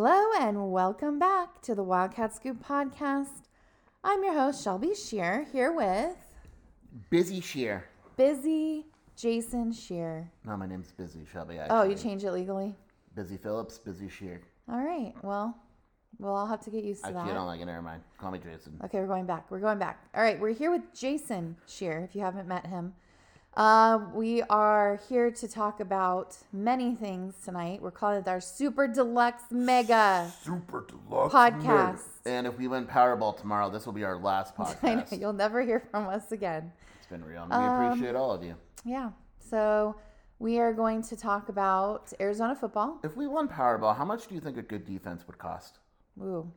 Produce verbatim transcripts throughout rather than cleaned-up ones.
Hello and welcome back to the Wildcat Scoop podcast. I'm your host, Shelby Shear, here with... Busy Shear. Busy Jason Shear. No, my name's Busy Shelby. Actually. Oh, you changed it legally? Busy Phillips, Busy Shear. All right, well, we'll all have to get used to I that. I don't like it, never mind. Call me Jason. Okay, we're going back. We're going back. All right, we're here with Jason Shear, if you haven't met him. Uh, we are here to talk about many things tonight. We're calling it our Super Deluxe Mega Super Deluxe Podcast. Mega. And if we win Powerball tomorrow, this will be our last podcast. I know, you'll never hear from us again. It's been real. And we um, appreciate all of you. Yeah. So we are going to talk about Arizona football. If we won Powerball, how much do you think a good defense would cost? Ooh.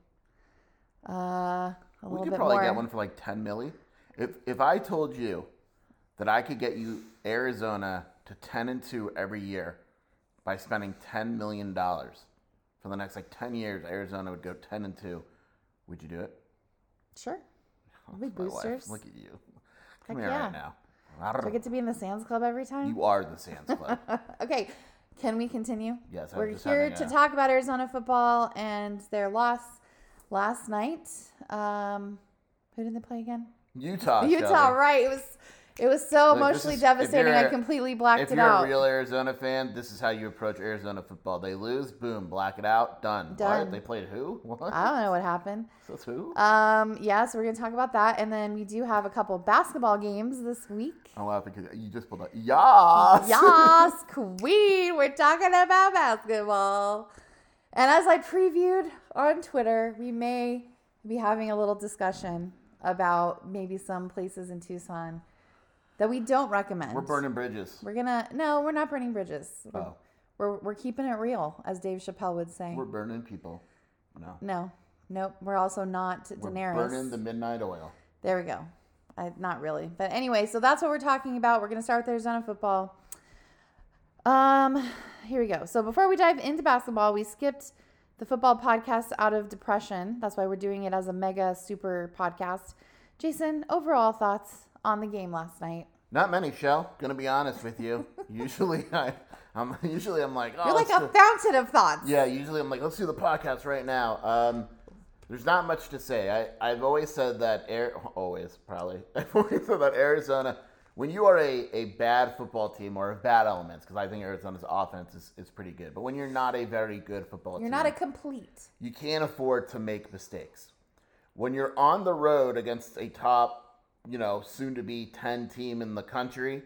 Uh, a we little bit more. We could probably more. get one for like ten milli. If If I told you that I could get you Arizona to ten and two every year by spending ten million dollars for the next like ten years, Arizona would go ten and two. Would you do it? Sure. Oh, we boosters. Look at you. Come Heck here yeah. right now. Do I get to be in the Sands Club every time? You are the Sands Club. Okay. Can we continue? Yes. We're here to a... talk about Arizona football and their loss last night. Um, who did they play again? Utah. Utah, right. It was... It was so emotionally like, is, devastating, I completely blacked it out. If you're a real Arizona fan, this is how you approach Arizona football. They lose, boom, black it out, done. Done. What? They played who? What? I don't know what happened. That's who? Um, yeah, so we're going to talk about that. And then we do have a couple basketball games this week. Oh, wow, because you just pulled out. Yas! Yas, queen! We're talking about basketball. And as I previewed on Twitter, we may be having a little discussion about maybe some places in Tucson that we don't recommend. We're burning bridges. We're gonna no, we're not burning bridges. We're, oh, we're we're keeping it real, as Dave Chappelle would say. We're burning people. No. No, nope. We're also not Daenerys. We're burning the midnight oil. There we go. I, not really, but anyway. So that's what we're talking about. We're gonna start with Arizona football. Um, here we go. So before we dive into basketball, we skipped the football podcast out of depression. That's why we're doing it as a mega super podcast. Jason, overall thoughts on the game last night? Not many, Shell. Gonna be honest with you. Usually, I, I'm usually I'm like, oh, you're like a do... fountain of thoughts. Yeah, usually I'm like, let's do the podcast right now. Um, there's not much to say. I I've always said that air always probably I've always said that Arizona, when you are a, a bad football team or of bad elements, because I think Arizona's offense is, is pretty good, but when you're not a very good football you're team, you're not a complete. You can't afford to make mistakes. When you're on the road against a top, you know, soon-to-be ten team in the country,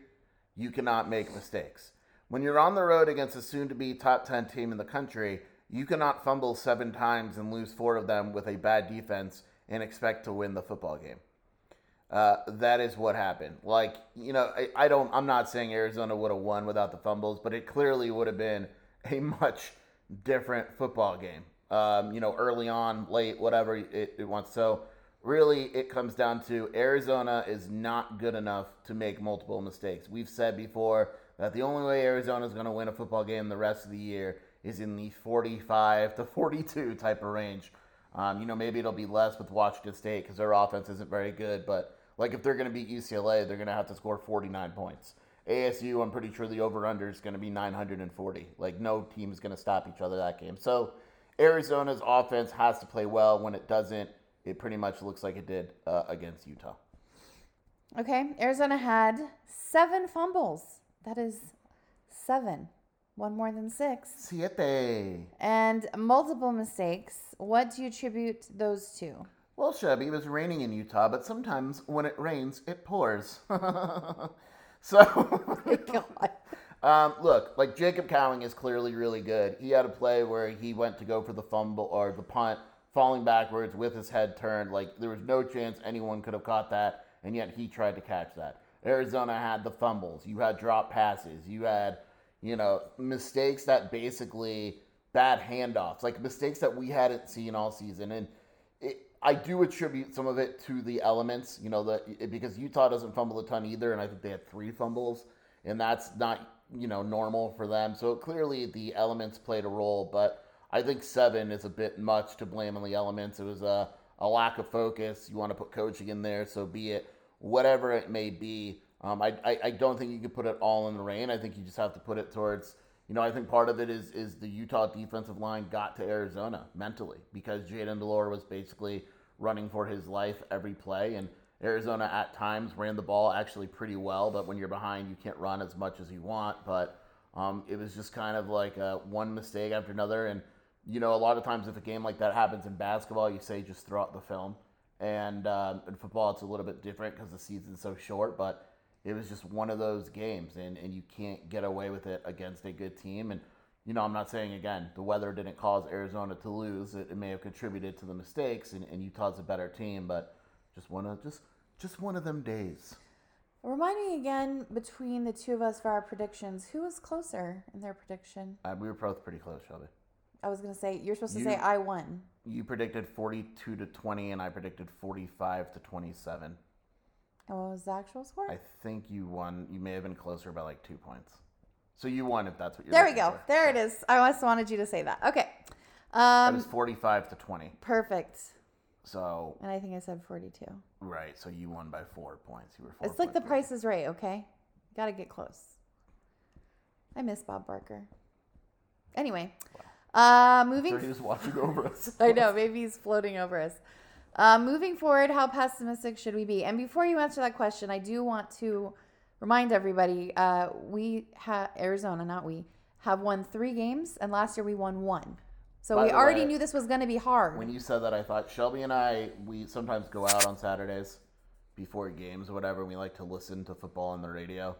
you cannot make mistakes. When you're on the road against a soon-to-be top ten team in the country, you cannot fumble seven times and lose four of them with a bad defense and expect to win the football game. Uh, that is what happened. Like, you know, I, I don't, I'm not saying Arizona would have won without the fumbles, but it clearly would have been a much different football game. Um, you know, early on, late, whatever it, it wants. So, really, it comes down to Arizona is not good enough to make multiple mistakes. We've said before that the only way Arizona is going to win a football game the rest of the year is in the forty-five to forty-two type of range. Um, you know, maybe it'll be less with Washington State because their offense isn't very good. But, like, if they're going to beat U C L A, they're going to have to score forty-nine points. A S U, I'm pretty sure the over-under is going to be nine hundred forty. Like, no team is going to stop each other that game. So, Arizona's offense has to play well. When it doesn't, it pretty much looks like it did uh, against Utah. Okay. Arizona had seven fumbles. That is seven. One more than six. Siete. And multiple mistakes. What do you attribute those to? Well, Shelby, it was raining in Utah, but sometimes when it rains, it pours. So, oh my God. Um, look, like Jacob Cowing is clearly really good. He had a play where he went to go for the fumble or the punt, falling backwards with his head turned. Like, there was no chance anyone could have caught that, and yet he tried to catch that. Arizona had the fumbles. You had drop passes. You had, you know, mistakes that basically bad handoffs, like mistakes that we hadn't seen all season. And it, I do attribute some of it to the elements, you know, the, it, because Utah doesn't fumble a ton either, and I think they had three fumbles, and that's not, you know, normal for them. So clearly the elements played a role, but I think seven is a bit much to blame on the elements. It was a, a lack of focus. You want to put coaching in there, so be it. Whatever it may be, um, I, I I don't think you could put it all in the rain. I think you just have to put it towards, you know, I think part of it is is the Utah defensive line got to Arizona mentally because Jaden Delore was basically running for his life every play, and Arizona at times ran the ball actually pretty well, but when you're behind, you can't run as much as you want. But um, it was just kind of like uh, one mistake after another. And, you know, a lot of times if a game like that happens in basketball, you say just throw out the film. And um, in football, it's a little bit different because the season's so short, but it was just one of those games, and, and you can't get away with it against a good team. And, you know, I'm not saying, again, the weather didn't cause Arizona to lose. It, it may have contributed to the mistakes, and, and Utah's a better team, but just one of just just one of them days. Remind me again, between the two of us for our predictions, who was closer in their prediction? Uh, we were both pretty close, Shelby. I was going to say, you're supposed to you, say I won. You predicted forty-two to twenty, and I predicted forty-five to twenty-seven. And what was the actual score? I think you won. You may have been closer by like two points. So you won, if that's what you're there looking There we go. For. There it is. I just wanted you to say that. Okay. Um, that was forty-five to twenty. Perfect. So. And I think I said forty-two. Right. So you won by four points. You were four. It's like the three. Price is Right, okay? Got to get close. I miss Bob Barker. Anyway. Wow. Uh, moving. I'm sure he's watching over us. I know. Maybe he's floating over us. Uh, moving forward, how pessimistic should we be? And before you answer that question, I do want to remind everybody, uh, we have, Arizona, not we, have won three games, and last year we won one. So By we already way, knew this was going to be hard. When you said that, I thought, Shelby and I, we sometimes go out on Saturdays before games or whatever, and we like to listen to football on the radio.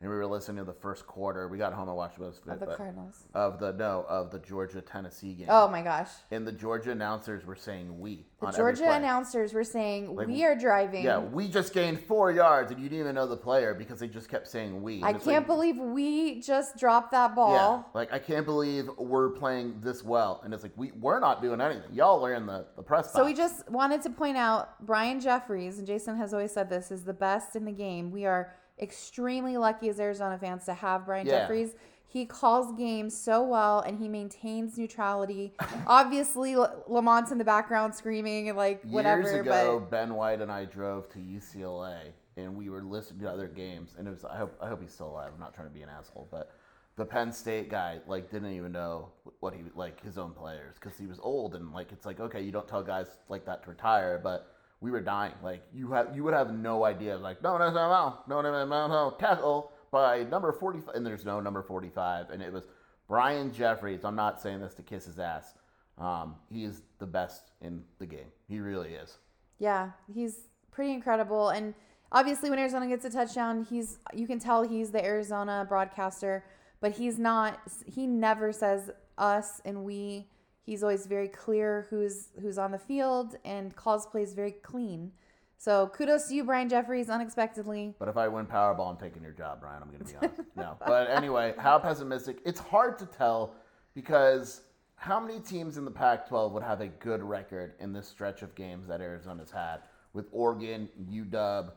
And we were listening to the first quarter. We got home and watched most of it. Of the but Cardinals. Of the, no, of the Georgia-Tennessee game. Oh, my gosh. And the Georgia announcers were saying we the on Georgia every play. announcers were saying, like, we are driving. Yeah, we just gained four yards, and you didn't even know the player because they just kept saying we. And I can't like, believe we just dropped that ball. Yeah, like, I can't believe we're playing this well. And it's like, we, we're not doing anything. Y'all are in the, the press box. So we just wanted to point out, Brian Jeffries, and Jason has always said this, is the best in the game. We are extremely lucky as Arizona fans to have Brian yeah. Jeffries. He calls games so well, and he maintains neutrality. Obviously, L- Lamont's in the background screaming and like whatever. Years ago, but Ben White and I drove to U C L A, and we were listening to other games. And it was I hope I hope he's still alive. I'm not trying to be an asshole, but the Penn State guy like didn't even know what he like his own players because he was old and like it's like okay, you don't tell guys like that to retire, but. We were dying. Like, you have, you would have no idea. Like, no, no, no, no, no, no, no, no, tackle by number forty-five. And there's no number forty-five. And it was Brian Jeffries. I'm not saying this to kiss his ass. Um, he is the best in the game. He really is. Yeah, he's pretty incredible. And obviously when Arizona gets a touchdown, he's you can tell he's the Arizona broadcaster. But he's not – he never says us and we – He's always very clear who's who's on the field and calls plays very clean. So kudos to you, Brian Jeffries, unexpectedly. But if I win Powerball, I'm taking your job, Brian. I'm going to be honest. No. But anyway, how pessimistic? It's hard to tell because how many teams in the Pac twelve would have a good record in this stretch of games that Arizona's had with Oregon, U W,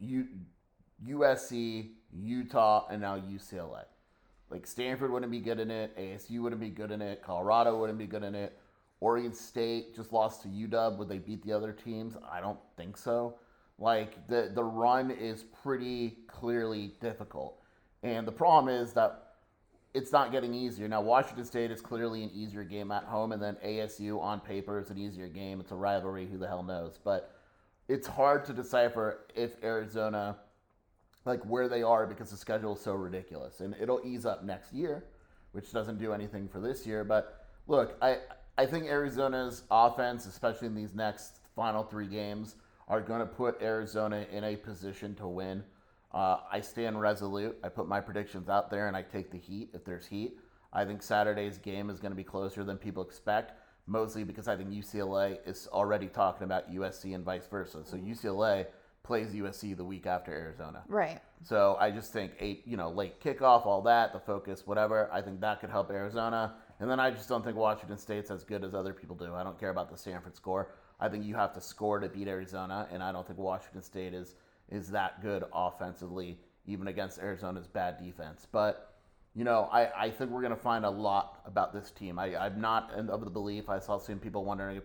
U, U S C, Utah, and now U C L A? Like, Stanford wouldn't be good in it. A S U wouldn't be good in it. Colorado wouldn't be good in it. Oregon State just lost to U W. Would they beat the other teams? I don't think so. Like, the, the run is pretty clearly difficult. And the problem is that it's not getting easier. Now, Washington State is clearly an easier game at home, and then A S U on paper is an easier game. It's a rivalry. Who the hell knows? But it's hard to decipher if Arizona... like where they are because the schedule is so ridiculous. And it'll ease up next year, which doesn't do anything for this year. But look, I, I think Arizona's offense, especially in these next final three games, are going to put Arizona in a position to win. Uh, I stand resolute. I put my predictions out there, and I take the heat if there's heat. I think Saturday's game is going to be closer than people expect, mostly because I think U C L A is already talking about U S C and vice versa. So U C L A... plays U S C the week after Arizona. Right. So I just think, eight, you know, late kickoff, all that, the focus, whatever, I think that could help Arizona. And then I just don't think Washington State's as good as other people do. I don't care about the Stanford score. I think you have to score to beat Arizona, and I don't think Washington State is is that good offensively, even against Arizona's bad defense. But, you know, I, I think we're going to find a lot about this team. I, I'm not of the belief. I saw some people wondering if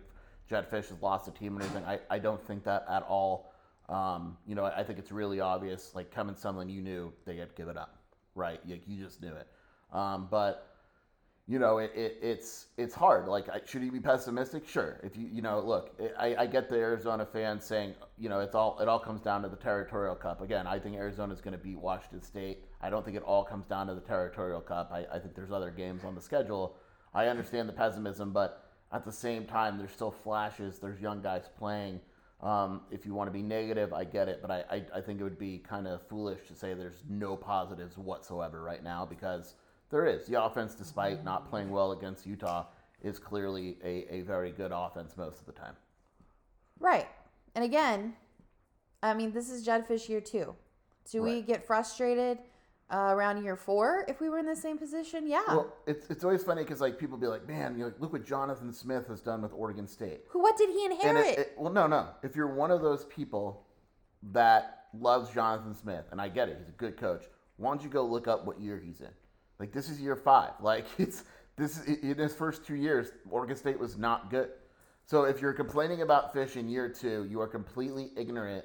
Jed Fisch has lost a team or anything. I, I don't think that at all. Um, you know, I think it's really obvious, like, Kevin Sumlin, you knew they had given up, right? You, you just knew it. Um, but you know, it, it, it's it's hard. Like, should he be pessimistic? Sure. If you you know, look, I, I get the Arizona fans saying, you know, it's all it all comes down to the Territorial Cup. Again, I think Arizona's going to beat Washington State. I don't think it all comes down to the Territorial Cup. I, I think there's other games on the schedule. I understand the pessimism, but at the same time, there's still flashes. There's young guys playing. Um, if you want to be negative, I get it, but I, I, I think it would be kind of foolish to say there's no positives whatsoever right now, because there is. The offense, despite not playing well against Utah, is clearly a, a very good offense most of the time. Right. And again, I mean, this is Jed Fisch year two. Do right. we get frustrated uh, around year four if we were in the same position? Yeah. Well, it's it's always funny because, like, people be like, man, you know, look what Jonathan Smith has done with Oregon State. Who? What did he inherit? It, it, well, no, no. If you're one of those people that loves Jonathan Smith, and I get it, he's a good coach, why don't you go look up what year he's in? Like, this is year five. Like, it's this is, in his first two years, Oregon State was not good. So if you're complaining about Fish in year two, you are completely ignorant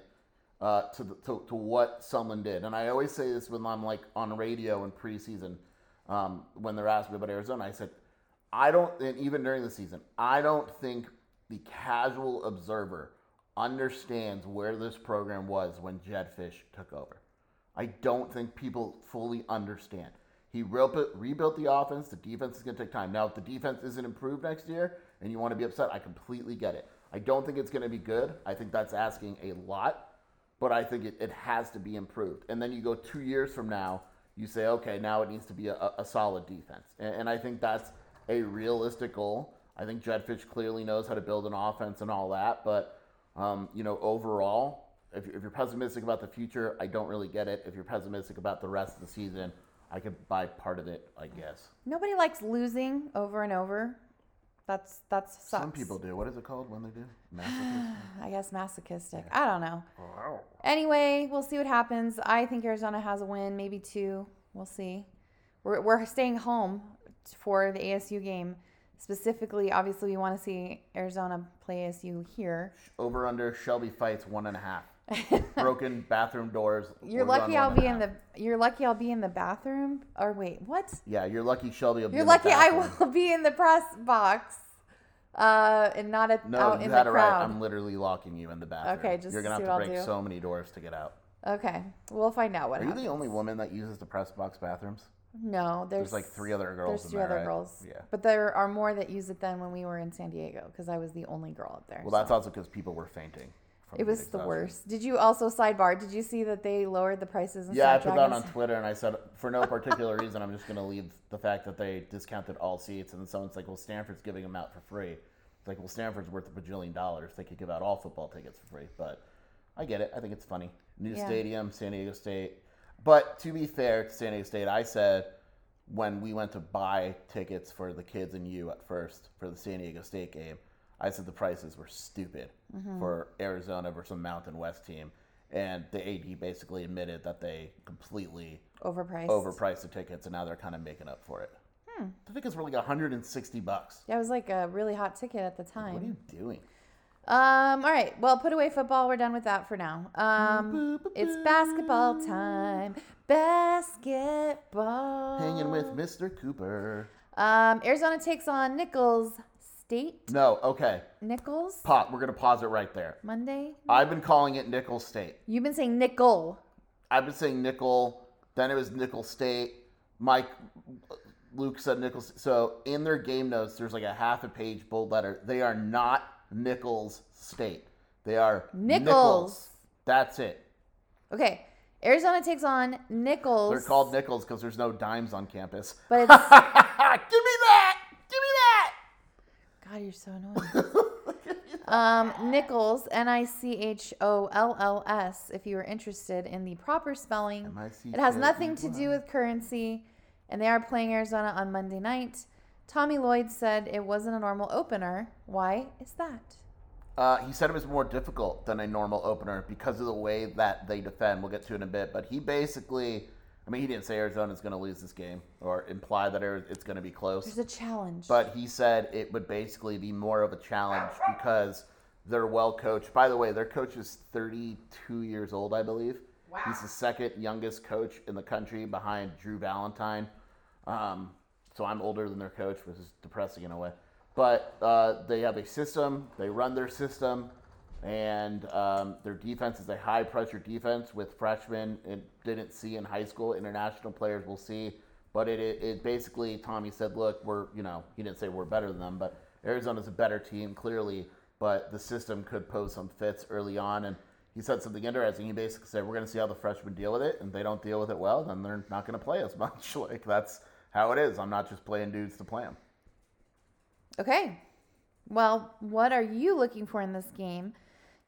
uh, to, the, to to what someone did. And I always say this when I'm, like, on radio in preseason, um, when they're asking me about Arizona, I said, I don't, and even during the season, I don't think the casual observer understands where this program was when Jed Fisch took over. I don't think people fully understand. He rebuilt the offense. The defense is going to take time. Now, if the defense isn't improved next year and you want to be upset, I completely get it. I don't think it's going to be good. I think that's asking a lot, but I think it, it has to be improved. And then you go two years from now, you say, okay, now it needs to be a, a solid defense. And, and I think that's a realistic goal. I think Jed Fisch clearly knows how to build an offense and all that, but um, you know, overall, if, if you're pessimistic about the future, I don't really get it. If you're pessimistic about the rest of the season, I could buy part of it, I guess. Nobody likes losing over and over. That's that's sucks. Some people do. What is it called when they do? Masochistic? I guess masochistic. Yeah. I don't know. Wow. Anyway, we'll see what happens. I think Arizona has a win, maybe two. We'll see. We're we're staying home for the A S U game. Specifically, obviously, we want to see Arizona play A S U here. Over under Shelby fights one and a half. Broken bathroom doors. You're lucky I'll be in the. You're lucky I'll be in the bathroom. Or wait, what? Yeah, you're lucky Shelby will be. You're lucky I will be in the press box, uh, and not at no, out in the crowd. No, you had it right. I'm literally locking you in the bathroom. Okay, just you're gonna have to break so many doors to get out. Okay, we'll find out what. Are you the only woman that uses the press box bathrooms? No, there's, there's like three other girls. There's two other right? girls. Yeah, but there are more that use it than when we were in San Diego because I was the only girl up there. Well, so. That's also because people were fainting. It was the worst. Did you also, sidebar, did you see that they lowered the prices? And yeah, I put that on Twitter, and I said, for no particular reason, I'm just going to leave the fact that they discounted all seats, and then someone's like, well, Stanford's giving them out for free. It's like, well, Stanford's worth a bajillion dollars. They could give out all football tickets for free, but I get it. I think it's funny. New yeah. stadium, San Diego State. But to be fair to San Diego State, I said when we went to buy tickets for the kids and you at first for the San Diego State game, I said the prices were stupid mm-hmm. for Arizona versus a Mountain West team. And the A D basically admitted that they completely overpriced, overpriced the tickets, and now they're kind of making up for it. Hmm. The tickets were like one hundred sixty bucks. Yeah, it was like a really hot ticket at the time. What are you doing? Um, all right. Well, put away football. We're done with that for now. Um, it's basketball time. Basketball. Hanging with Mister Cooper. Um, Arizona takes on Nicholls. State? No, okay. Nicholls? Pop, we're going to pause it right there. Monday? I've been calling it Nicholls State. You've been saying Nickel. I've been saying Nickel. Then it was Nicholls State. Mike, Luke said Nicholls. So in their game notes, there's like a half a page bold letter. They are not Nicholls State. They are Nicholls. Nicholls. That's it. Okay. Arizona takes on Nicholls. They're called Nicholls because there's no dimes on campus. But it's... Give me that! Give me that! God, you're so annoying. um, Nicholls, N I C H O L L S, if you are interested in the proper spelling. It has nothing to do with currency, and they are playing Arizona on Monday night. Tommy Lloyd said it wasn't a normal opener. Why is that? Uh, he said it was more difficult than a normal opener because of the way that they defend. We'll get to it in a bit, but he basically... I mean, he didn't say Arizona's going to lose this game or imply that it's going to be close. There's a challenge. But he said it would basically be more of a challenge because they're well coached. By the way, their coach is thirty-two years old, I believe. Wow. He's the second youngest coach in the country behind Drew Valentine. Um, so I'm older than their coach, which is depressing in a way. But uh, they have a system. They run their system. And um, their defense is a high-pressure defense with freshmen and didn't see in high school. International players will see. But it, it, it basically, Tommy said, look, we're, you know, he didn't say we're better than them, but Arizona's a better team, clearly. But the system could pose some fits early on. And he said something interesting. He basically said, we're going to see how the freshmen deal with it. And if they don't deal with it well, then they're not going to play as much. Like, that's how it is. I'm not just playing dudes to play them. Okay. Well, what are you looking for in this game?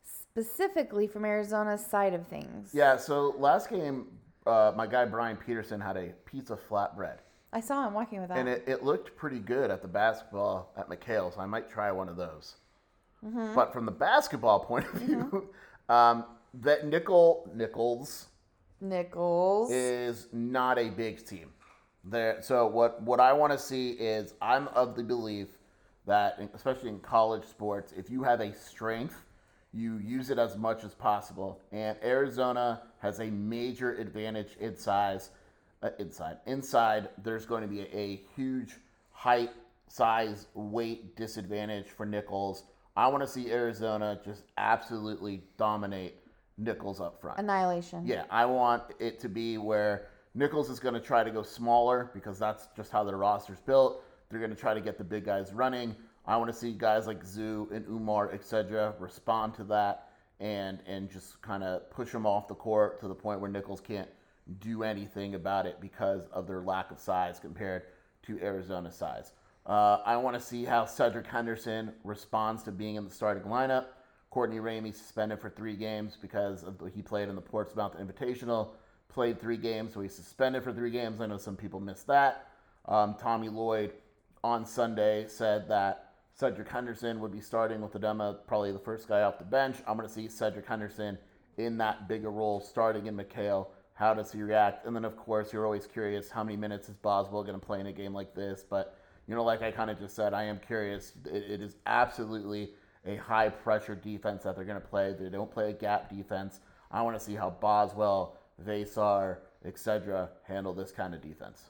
Specifically from Arizona's side of things. Yeah, so last game, uh, my guy Brian Peterson had a piece of flatbread. I saw him walking with that. And it, it looked pretty good at the basketball at McHale, so I might try one of those. Mm-hmm. But from the basketball point of view, mm-hmm. um, that Nickel, Nicholls. Nicholls. Is not a big team. They're, so what, what I want to see is I'm of the belief that, especially in college sports, if you have a strength, you use it as much as possible. And Arizona has a major advantage in size. Uh, inside. Inside, there's going to be a, a huge height, size, weight disadvantage for Nicholls. I want to see Arizona just absolutely dominate Nicholls up front. Annihilation. Yeah, I want it to be where Nicholls is going to try to go smaller because that's just how their roster's built. They're going to try to get the big guys running. I want to see guys like Zoo and Umar, et cetera, respond to that and and just kind of push them off the court to the point where Nicholls can't do anything about it because of their lack of size compared to Arizona's size. Uh, I want to see how Cedric Henderson responds to being in the starting lineup. Courtney Ramey suspended for three games because of, he played in the Portsmouth Invitational, played three games, so he's suspended for three games. I know some people missed that. Um, Tommy Lloyd on Sunday said that Cedric Henderson would be starting with Adema, probably the first guy off the bench. I'm going to see Cedric Henderson in that bigger role, starting in McHale. How does he react? And then, of course, you're always curious, how many minutes is Boswell going to play in a game like this? But, you know, like I kind of just said, I am curious. It, it is absolutely a high-pressure defense that they're going to play. They don't play a gap defense. I want to see how Boswell, Vesar, et cetera handle this kind of defense.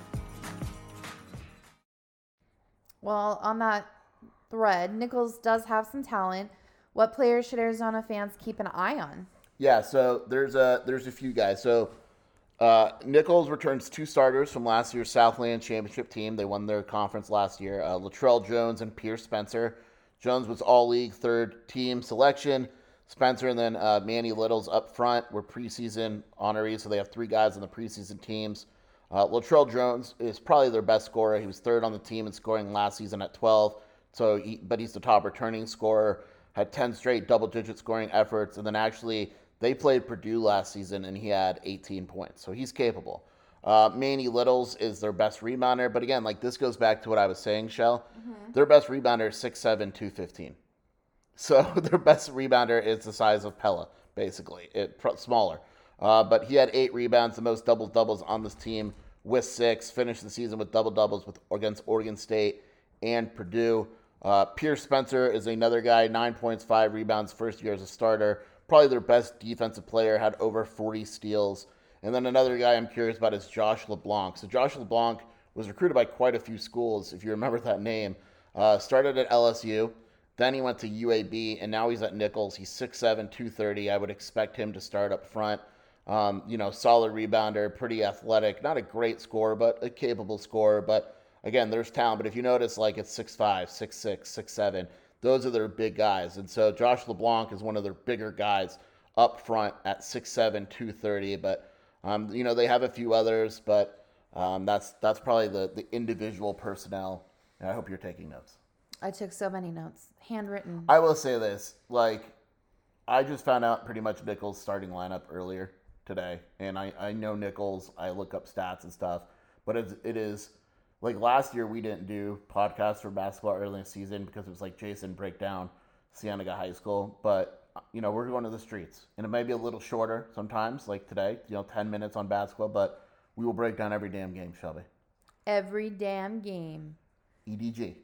Well, on that thread, Nicholls does have some talent. What players should Arizona fans keep an eye on? Yeah, so there's a there's a few guys. So uh, Nicholls returns two starters from last year's Southland Championship team. They won their conference last year. Uh, Latrell Jones and Pierce Spencer. Jones was all-league third team selection. Spencer and then uh, Manny Littles up front were preseason honorees, so they have three guys on the preseason teams. Uh, Latrell Jones is probably their best scorer. He was third on the team in scoring last season at twelve, so he, but he's the top returning scorer, had ten straight double-digit scoring efforts, and then actually they played Purdue last season, and he had eighteen points, so he's capable. Uh, Manny Littles is their best rebounder, but again, like this goes back to what I was saying, Shell. Mm-hmm. Their best rebounder is six seven, two fifteen. So their best rebounder is the size of Pella, basically, it smaller. Uh, but he had eight rebounds, the most double-doubles on this team with six, finished the season with double-doubles with against Oregon State and Purdue. Uh, Pierce Spencer is another guy, nine points, five rebounds, first year as a starter. Probably their best defensive player, had over forty steals. And then another guy I'm curious about is Josh LeBlanc. So Josh LeBlanc was recruited by quite a few schools, if you remember that name. Uh, started at L S U, then he went to U A B, and now he's at Nicholls. He's six seven, two thirty. I would expect him to start up front. Um, you know, solid rebounder, pretty athletic, not a great scorer, but a capable scorer. But again, there's talent. But if you notice, like it's six five, six six, six seven, those are their big guys. And so Josh LeBlanc is one of their bigger guys up front at six seven, two thirty. But, um, you know, they have a few others, but um, that's that's probably the, the individual personnel. And I hope you're taking notes. I took so many notes, handwritten. I will say this, like, I just found out pretty much Nicholls' starting lineup earlier today, and I, I know Nicholls. I look up stats and stuff, but it, it is Like last year, we didn't do podcasts for basketball early in the season because it was like, Jason, break down Cienega High School. But, you know, we're going to the streets. And it may be a little shorter sometimes, like today, you know, ten minutes on basketball. But we will break down every damn game, Shelby. Every damn game. E D G.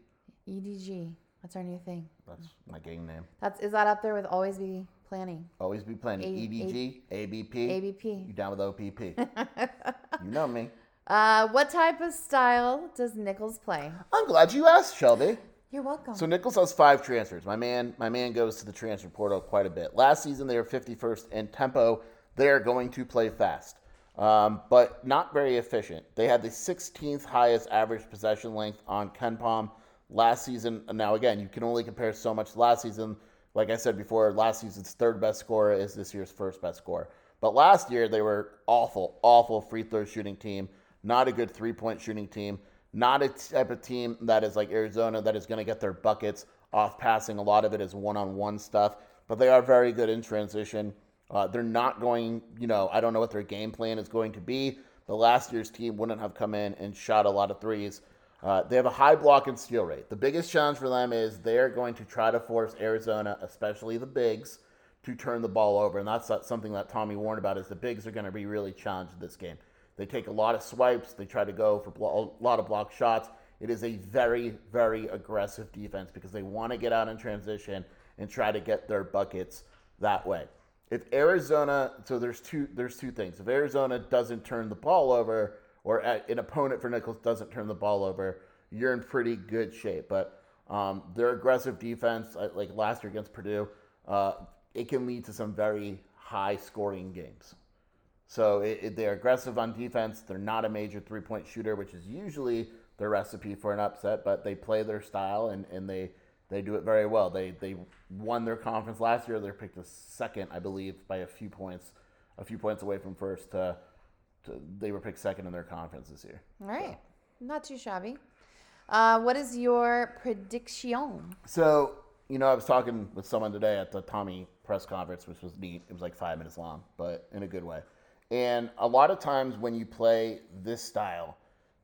E D G. That's our new thing. That's my gang name. That's Is that up there with Always Be Planning? Always Be Planning. A- E D G, A- ABP. A B P. You down with O P P. You know me. Uh, what type of style does Nicholls play? I'm glad you asked, Shelby. You're welcome. So Nicholls has five transfers. My man, my man goes to the transfer portal quite a bit. Last season, they were fifty-first in tempo. They are going to play fast, um, but not very efficient. They had the sixteenth highest average possession length on KenPom last season. Now, again, you can only compare so much to last season. Like I said before, last season's third best scorer is this year's first best scorer. But last year, they were awful, awful free throw shooting team. Not a good three-point shooting team. Not a type of team that is like Arizona that is going to get their buckets off passing. A lot of it is one-on-one stuff. But they are very good in transition. Uh, they're not going, you know, I don't know what their game plan is going to be. But last year's team wouldn't have come in and shot a lot of threes. Uh, they have a high block and steal rate. The biggest challenge for them is they are going to try to force Arizona, especially the bigs, to turn the ball over. And that's something that Tommy warned about is the bigs are going to be really challenged in this game. They take a lot of swipes. They try to go for blo- a lot of block shots. It is a very, very aggressive defense because they want to get out in transition and try to get their buckets that way. If Arizona, so there's two, there's two things. If Arizona doesn't turn the ball over, or at, an opponent for Nicholls doesn't turn the ball over, you're in pretty good shape. But um, their aggressive defense, like last year against Purdue, uh, it can lead to some very high-scoring games. So it, it, they're aggressive on defense. They're not a major three-point shooter, which is usually their recipe for an upset, but they play their style, and, and they, they do it very well. They they won their conference last year. They're picked a second, I believe, by a few points, a few points away from first. To, to, they were picked second in their conference this year. All right. So. Not too shabby. Uh, what is your prediction? So, you know, I was talking with someone today at the Tommy press conference, which was neat. It was like five minutes long, but in a good way. And a lot of times when you play this style,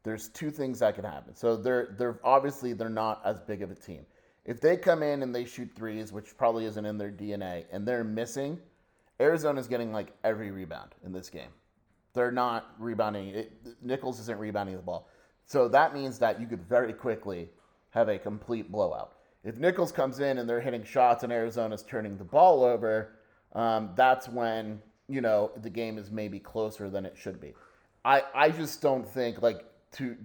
there's two things that can happen. So they're they're obviously they're not as big of a team. If they come in and they shoot threes, which probably isn't in their D N A, and they're missing, Arizona's getting like every rebound in this game. They're not rebounding. It, Nicholls isn't rebounding the ball. So that means that you could very quickly have a complete blowout. If Nicholls comes in and they're hitting shots and Arizona's turning the ball over, um, that's when... you know, the game is maybe closer than it should be. I, I just don't think, like, to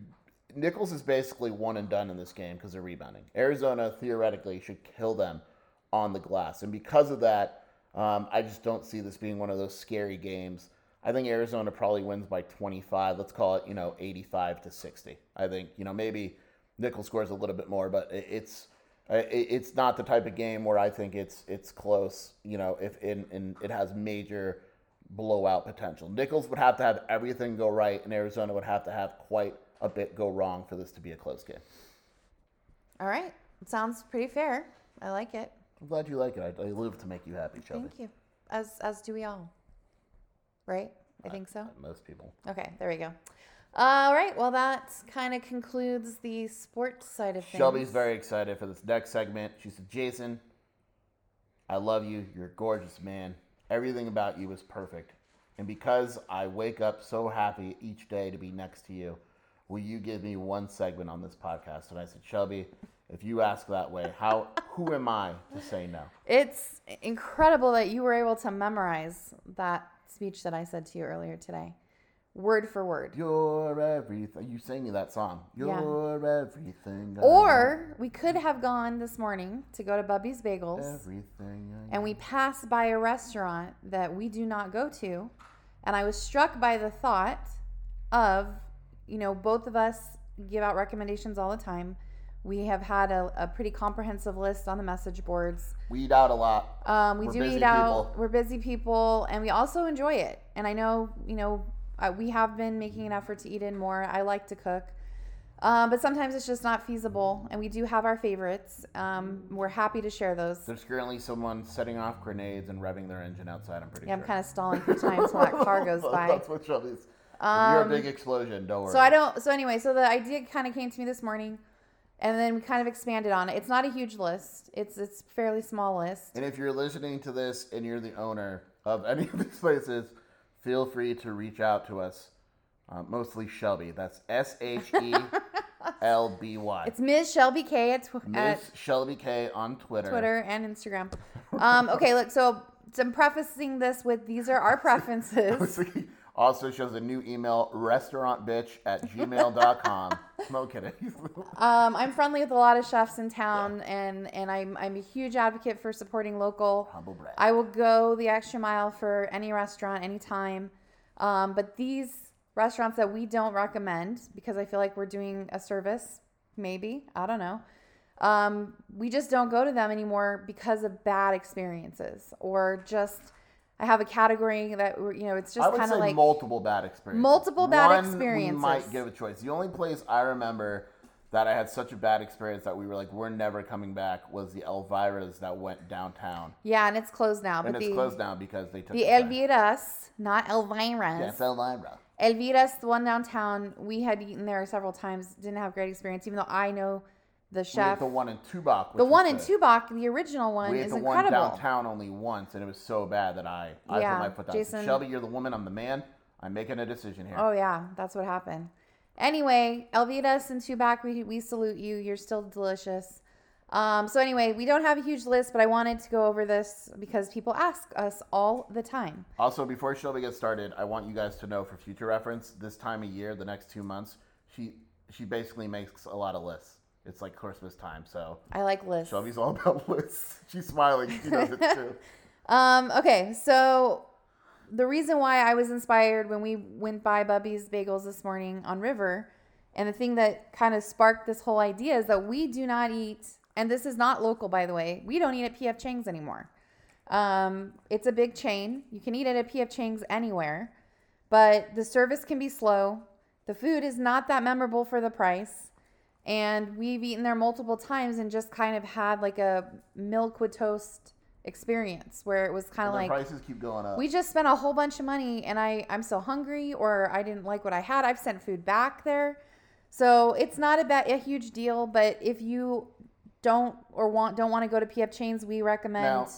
Nicholls is basically one and done in this game because they're rebounding. Arizona, theoretically, should kill them on the glass. And because of that, um, I just don't see this being one of those scary games. I think Arizona probably wins by twenty-five. Let's call it, you know, eighty-five to sixty. I think, you know, maybe Nicholls scores a little bit more, but it's... it's not the type of game where I think it's it's close, you know, if in, in it has major blowout potential. Nicholls would have to have everything go right, and Arizona would have to have quite a bit go wrong for this to be a close game. All right. It sounds pretty fair. I like it. I'm glad you like it. I, I live to make you happy, Shelby. Thank you. As as do we all. Right? I, I think so. Most people. Okay. There we go. All right, well, that kind of concludes the sports side of things. Shelby's very excited for this next segment. She said, Jason, I love you. You're a gorgeous man. Everything about you is perfect. And because I wake up so happy each day to be next to you, will you give me one segment on this podcast? And I said, Shelby, if you ask that way, how who am I to say no? It's incredible that you were able to memorize that speech that I said to you earlier today. Word for word. You're everything. You sang me that song. You're yeah. everything. Or we could have gone this morning to go to Bubby's Bagels. Everything. And we passed by a restaurant that we do not go to. And I was struck by the thought of, you know, both of us give out recommendations all the time. We have had a, a pretty comprehensive list on the message boards. We eat out a lot. Um, we We're do busy eat out. People. We're busy people. And we also enjoy it. And I know, you know, Uh, we have been making an effort to eat in more. I like to cook. Uh, but sometimes it's just not feasible, and we do have our favorites. Um, we're happy to share those. There's currently someone setting off grenades and revving their engine outside, I'm pretty yeah, sure. Yeah, I'm kind of stalling for time until that car goes by. That's what Shelby's Um, You're a big explosion, don't worry. So I don't. So anyway, so the idea kind of came to me this morning, and then we kind of expanded on it. It's not a huge list. It's it's a fairly small list. And if you're listening to this and you're the owner of any of these places, feel free to reach out to us. Uh, mostly Shelby. That's S H E L B Y. It's Miz Shelby K at Twitter. Miz Shelby K on Twitter. Twitter and Instagram. Um, okay, look. So I'm prefacing this with these are our preferences. Also shows a new email, restaurantbitch at gmail dot com. No kidding. um, I'm friendly with a lot of chefs in town, yeah. and, and I'm I'm a huge advocate for supporting local. Humble brag. I will go the extra mile for any restaurant, anytime. Um, but these restaurants that we don't recommend, because I feel like we're doing a service, maybe, I don't know. Um, we just don't go to them anymore because of bad experiences or just... I have a category that, you know, it's just kind of like... multiple bad experiences. Multiple bad One, experiences. We might give a choice. The only place I remember that I had such a bad experience that we were like, we're never coming back was the Elvira's that went downtown. Yeah, and it's closed now. And but it's the, closed now because they took the... The Elvira's, not Elvira's. Yes, Elvira. Elvira's, the one downtown. We had eaten there several times. Didn't have great experience, even though I know... The chef. We ate the one in Tubac. The one in Tubac, the original one, is incredible. We ate the one downtown only once, and it was so bad that I, I yeah, put my foot down. Jason, Shelby, you're the woman. I'm the man. I'm making a decision here. Oh, yeah. That's what happened. Anyway, Elvira's and Tubac, we we salute you. You're still delicious. Um, so anyway, we don't have a huge list, but I wanted to go over this because people ask us all the time. Also, before Shelby gets started, I want you guys to know for future reference, this time of year, the next two months, she she basically makes a lot of lists. It's like Christmas time, so... I like lists. Shelby's all about lists. She's smiling. She knows it, too. um, okay, so the reason why I was inspired when we went by Bubby's Bagels this morning on River, and the thing that kind of sparked this whole idea is that we do not eat... And this is not local, by the way. We don't eat at P F. Chang's anymore. Um, it's a big chain. You can eat it at P F. Chang's anywhere. But the service can be slow. The food is not that memorable for the price. And we've eaten there multiple times and just kind of had like a milk with toast experience where it was kind of like prices keep going up. We just spent a whole bunch of money and I, I'm so hungry or I didn't like what I had. I've sent food back there. So it's not a, bad, a huge deal. But if you don't or want don't want to go to P F. Chang's, we recommend now,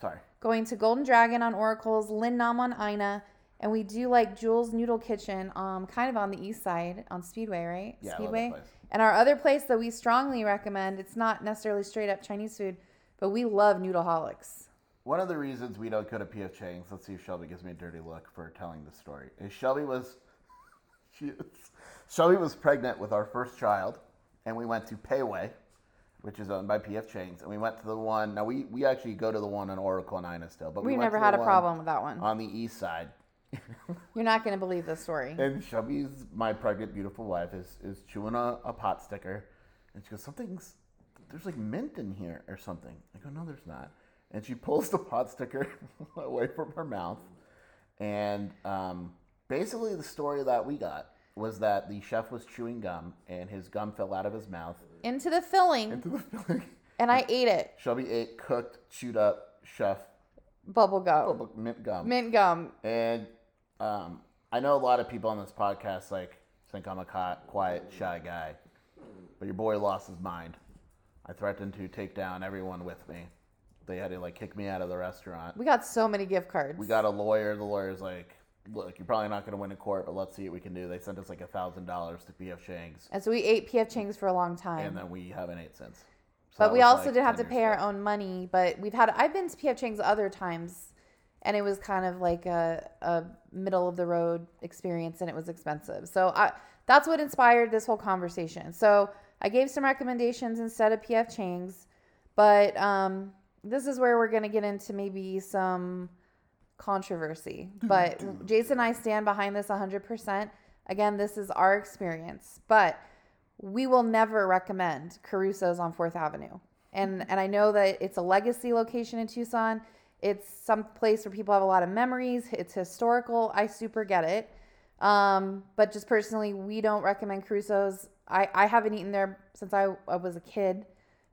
sorry. going to Golden Dragon on Oracles, Lin Nam on Ina. And we do like Jules Noodle Kitchen, um, kind of on the east side on Speedway, right? Yeah, Speedway. I love that place. And our other place that we strongly recommend, it's not necessarily straight up Chinese food, but we love Noodleholics. One of the reasons we don't go to P F. Chang's, let's see if Shelby gives me a dirty look for telling the story, is Shelby was she is, Shelby was pregnant with our first child, and we went to Payway, which is owned by P F. Chang's, and we went to the one. Now we, we actually go to the one on Oracle and Ina still, but we we've never had a problem with that one on the east side. You're not going to believe this story. And Shelby's, my pregnant, beautiful wife, is, is chewing a, a pot sticker. And she goes, something's, there's like mint in here or something. I go, no, there's not. And she pulls the pot sticker away from her mouth. And um, basically the story that we got was that the chef was chewing gum and his gum fell out of his mouth. Into the filling. Into the filling. And I ate it. Shelby ate, cooked, chewed up, chef. Bubble gum. Bubble, mint gum. Mint gum. And... Um, I know a lot of people on this podcast like think I'm a quiet, shy guy, but your boy lost his mind. I threatened to take down everyone with me. They had to like kick me out of the restaurant. We got so many gift cards. We got a lawyer. The lawyer's like, look, you're probably not going to win in court, but let's see what we can do. They sent us like one thousand dollars to P F. Chang's. And so we ate P F. Chang's for a long time. And then we haven't ate since. So but we also like did have to pay ago. our own money, but we've had, I've been to P F. Chang's other times. And it was kind of like a, a middle-of-the-road experience, and it was expensive. So I, that's what inspired this whole conversation. So I gave some recommendations instead of P F. Chang's, but um, this is where we're going to get into maybe some controversy. But Jason and I stand behind this one hundred percent. Again, this is our experience. But we will never recommend Caruso's on fourth Avenue. And, and I know that it's a legacy location in Tucson. It's some place where people have a lot of memories. It's historical. I super get it. Um, but just personally, we don't recommend Caruso's. I, I haven't eaten there since I, I was a kid.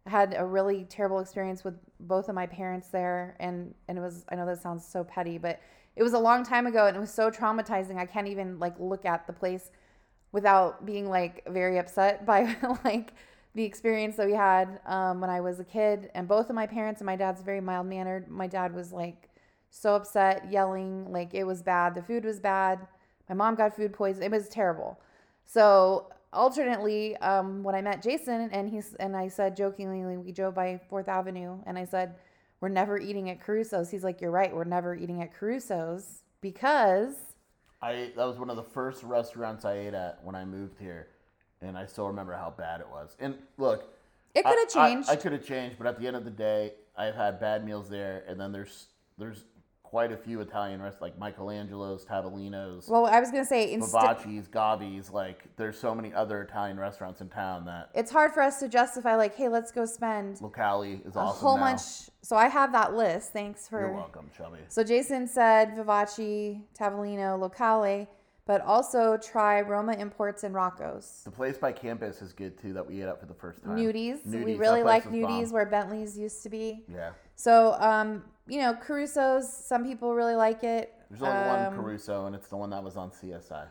I had a really terrible experience with both of my parents there. And, and it was, I know that sounds so petty, but It was a long time ago, and it was so traumatizing. I can't even like look at the place without being like very upset by like the experience that we had um, when I was a kid. And both of my parents, and my dad's very mild-mannered. My dad was like so upset, yelling, like it was bad. The food was bad. My mom got food poisoning. It was terrible. So alternately, um, when I met Jason, and he's and I said jokingly, we drove by Fourth Avenue, and I said, we're never eating at Caruso's. He's like, you're right. We're never eating at Caruso's because I that was one of the first restaurants I ate at when I moved here, and I still remember how bad it was. And look, it could have changed. I, I could have changed, but at the end of the day, I've had bad meals there. And then there's there's quite a few Italian restaurants like Michelangelo's, Tavolino's. Well, I was gonna say inst- Bavacci's, Gavi's. Like, there's so many other Italian restaurants in town that it's hard for us to justify. Like, hey, let's go spend. Locale is awesome. A whole now. Bunch. So I have that list. Thanks for. You're welcome, Chubby. So Jason said Vivacci, Tavolino, Locale, but also try Roma Imports and Rocco's. The place by campus is good too that we ate up for the first time. Nudies. Nudies. We really like Nudies, bomb. Where Bentley's used to be. Yeah. So, um, you know, Caruso's, some people really like it. There's only um, one Caruso, and it's the one that was on C S I.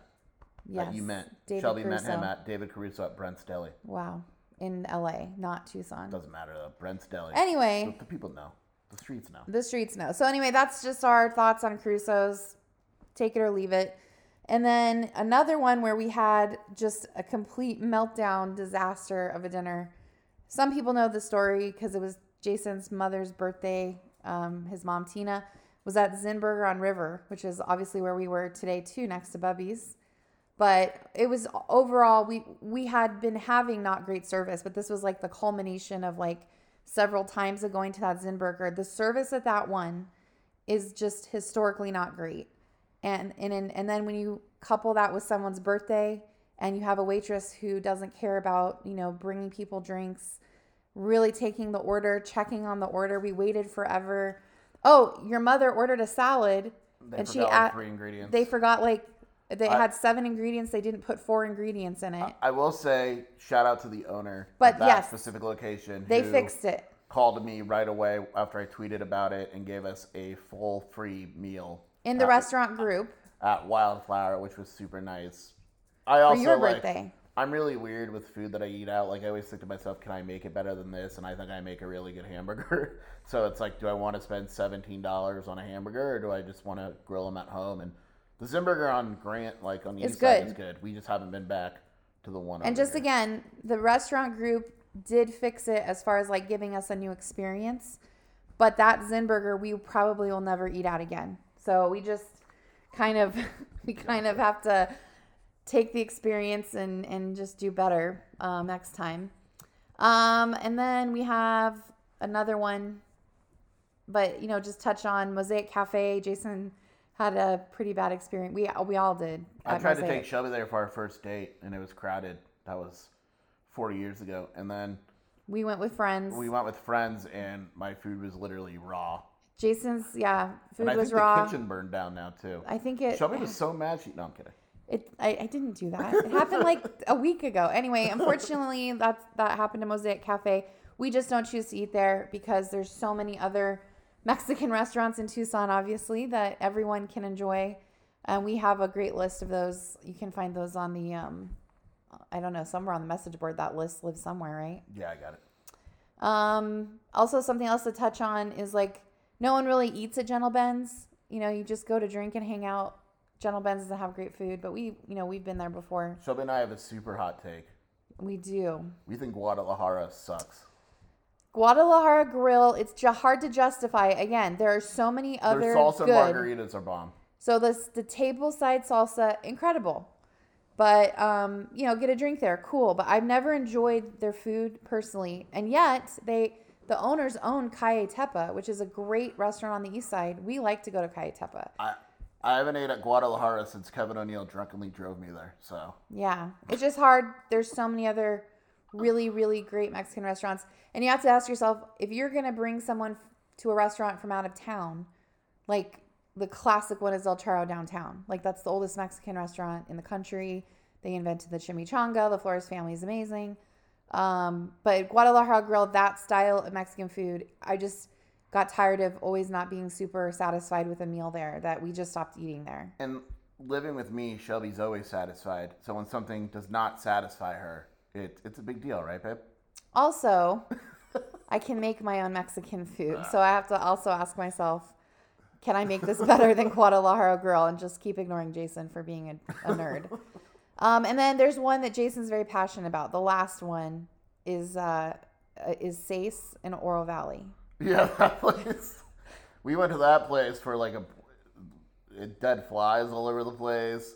Yes. That you met. David Shelby Caruso. Met him at David Caruso at Brent's Deli. Wow. In L A, not Tucson. Doesn't matter, though. Brent's Deli. Anyway. The, the people know. The streets know. The streets know. So, anyway, that's just our thoughts on Caruso's. Take it or leave it. And then another one where we had just a complete meltdown disaster of a dinner. Some people know the story because it was Jason's mother's birthday. Um, his mom, Tina, was at Zinburger on River, which is obviously where we were today, too, next to Bubby's. But it was overall, we we had been having not great service, but this was like the culmination of like several times of going to that Zinburger. The service at that one is just historically not great. And, and, and then when you couple that with someone's birthday and you have a waitress who doesn't care about, you know, bringing people drinks, really taking the order, checking on the order. We waited forever. Oh, your mother ordered a salad. They and forgot she like at, three ingredients. They forgot like, they I, had seven ingredients. They didn't put four ingredients in it. I, I will say, shout out to the owner but of that yes, specific location. They fixed it. Called me right away after I tweeted about it and gave us a full free meal. In the at, restaurant group. At, at Wildflower, which was super nice. I also, for your birthday. Like, I'm really weird with food that I eat out. Like, I always think to myself, can I make it better than this? And I think I make a really good hamburger. So it's like, do I want to spend seventeen dollars on a hamburger, or do I just want to grill them at home? And the Zinburger on Grant, like on the it's east good. Side, is good. We just haven't been back to the one. And just here. Again, the restaurant group did fix it as far as like giving us a new experience. But that Zinburger, we probably will never eat out again. So we just kind of, we kind yeah. of have to... take the experience and, and just do better um, next time. Um, and then we have another one, but, you know, just touch on Mosaic Cafe. Jason had a pretty bad experience. We we all did. I tried Mosaic. to take Shelby there for our first date, and it was crowded. That was four years ago. And then... We went with friends. We went with friends, and my food was literally raw. Jason's, yeah, food was raw. And I think the kitchen burned down now, too. I think it... Shelby was so mad she... No, I'm kidding. It, I, I didn't do that. It happened like a week ago. Anyway, unfortunately, that's, that happened to Mosaic Cafe. We just don't choose to eat there because there's so many other Mexican restaurants in Tucson, obviously, that everyone can enjoy. And we have a great list of those. You can find those on the, um, I don't know, somewhere on the message board. That list lives somewhere, right? Yeah, I got it. Um, also, something else to touch on is like no one really eats at Gentle Ben's. You know, you just go to drink and hang out. Gentle Ben's doesn't have great food, but we, you know, we've been there before. Shelby and I have a super hot take. We do. We think Guadalajara sucks. Guadalajara Grill, it's ju- hard to justify. Again, there are so many other good. Their salsa margaritas are bomb. So this, the tableside salsa, incredible. But, um, you know, get a drink there, cool. But I've never enjoyed their food personally. And yet, they the owners own Calle Tepa, which is a great restaurant on the east side. We like to go to Calle Tepa. I- I haven't ate at Guadalajara since Kevin O'Neill drunkenly drove me there, so. Yeah, it's just hard. There's so many other really, really great Mexican restaurants. And you have to ask yourself, if you're going to bring someone to a restaurant from out of town, like the classic one is El Charro downtown. Like that's the oldest Mexican restaurant in the country. They invented the chimichanga. The Flores family is amazing. Um, but Guadalajara Grill, that style of Mexican food, I just... got tired of always not being super satisfied with a meal there, that we just stopped eating there. And living with me, Shelby's always satisfied. So when something does not satisfy her, it, it's a big deal, right, babe? Also, I can make my own Mexican food. So I have to also ask myself, can I make this better than Guadalajara Grill? And just keep ignoring Jason for being a, a nerd. Um, and then there's one that Jason's very passionate about. The last one is uh, is Sace in Oro Valley. Yeah, that place. We went to that place for like a it dead flies all over the place.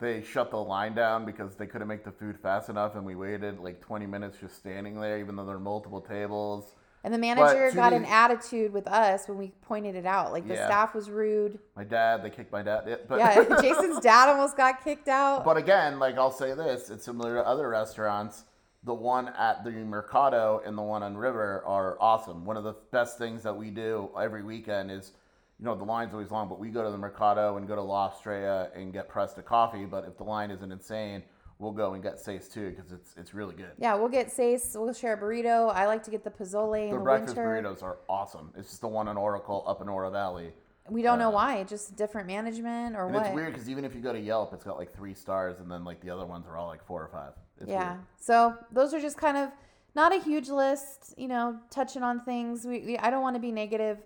They shut the line down because they couldn't make the food fast enough, and we waited like twenty minutes just standing there, even though there are multiple tables. And the manager got be, an attitude with us when we pointed it out. Like, the yeah. staff was rude. My dad, they kicked my dad. It, but yeah, Jason's dad almost got kicked out. But again, like, I'll say this, it's similar to other restaurants. The one at the Mercado and the one on River are awesome. One of the best things that we do every weekend is, you know, the line's always long, but we go to the Mercado and go to La Estrella and get Presta coffee. But if the line isn't insane, we'll go and get Sace too, because it's it's really good. Yeah, we'll get Sace. We'll share a burrito. I like to get the pozole in the, the breakfast winter. Burritos are awesome. It's just the one on Oracle up in Oro Valley. We don't uh, know why. Just different management or and what. It's weird because even if you go to Yelp, it's got like three stars, and then like the other ones are all like four or five. It's yeah. Weird. So those are just kind of not a huge list, you know, touching on things. We, we I don't want to be negative,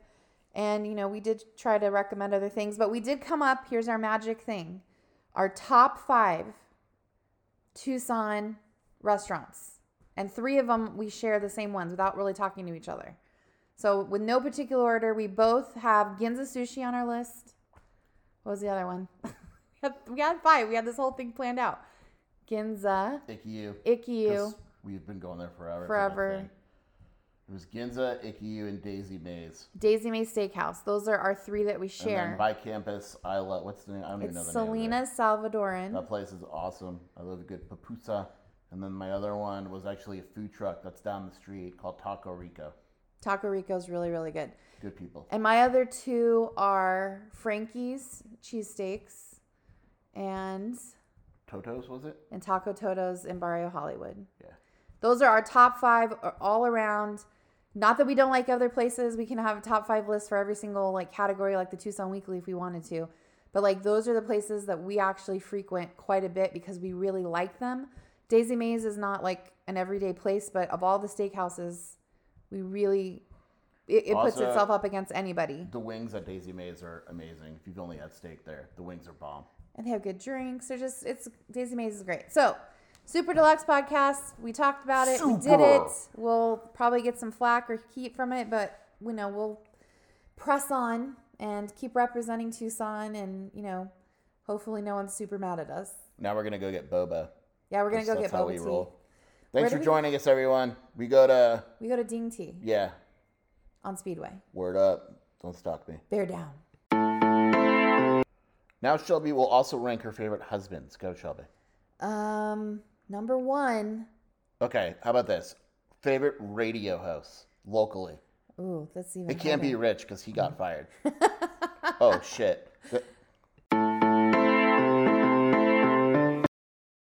and you know we did try to recommend other things, but we did come up. Here's our magic thing: our top five Tucson restaurants, and three of them we share the same ones without really talking to each other. So with no particular order, we both have Ginza Sushi on our list. What was the other one? we, had, we had five. We had this whole thing planned out. Ginza. Ikkyu. Ikkyu. We've been going there forever. Forever. It was Ginza, Ikkyu, and Daisy Mays. Daisy Mays Steakhouse. Those are our three that we share. And then by campus, I love, what's the name? I don't it's even know the Salinas name. Salinas Salvadoran. That place is awesome. I love a good pupusa. And then my other one was actually a food truck that's down the street called Taco Rico. Taco Rico's really, really good. Good people. And my other two are Frankie's Cheesesteaks and... Toto's, was it? And Taco Toto's in Barrio Hollywood. Yeah. Those are our top five all around. Not that we don't like other places. We can have a top five list for every single like category, like the Tucson Weekly if we wanted to. But like those are the places that we actually frequent quite a bit because we really like them. Daisy Mays is not like an everyday place, but of all the steakhouses, we really, it, it also, puts itself up against anybody. The wings at Daisy Mays are amazing. If you've only had steak there, the wings are bomb. And they have good drinks. They're just, it's, Daisy Mays is great. So. Super Deluxe Podcast. We talked about it. Super. We did it. We'll probably get some flack or heat from it, but you know, we'll press on and keep representing Tucson, and you know, hopefully no one's super mad at us. Now we're gonna go get boba. Yeah, we're gonna go get boba. That's how we roll. Thanks for joining us, everyone. We go to We go to Ding Tea. Yeah. On Speedway. Word up. Don't stalk me. Bear down. Now Shelby will also rank her favorite husbands. Go, Shelby. Um Number one. Okay, how about this? Favorite radio host locally. Ooh, that's even. It harder. Can't be Rich because he got fired. Oh shit!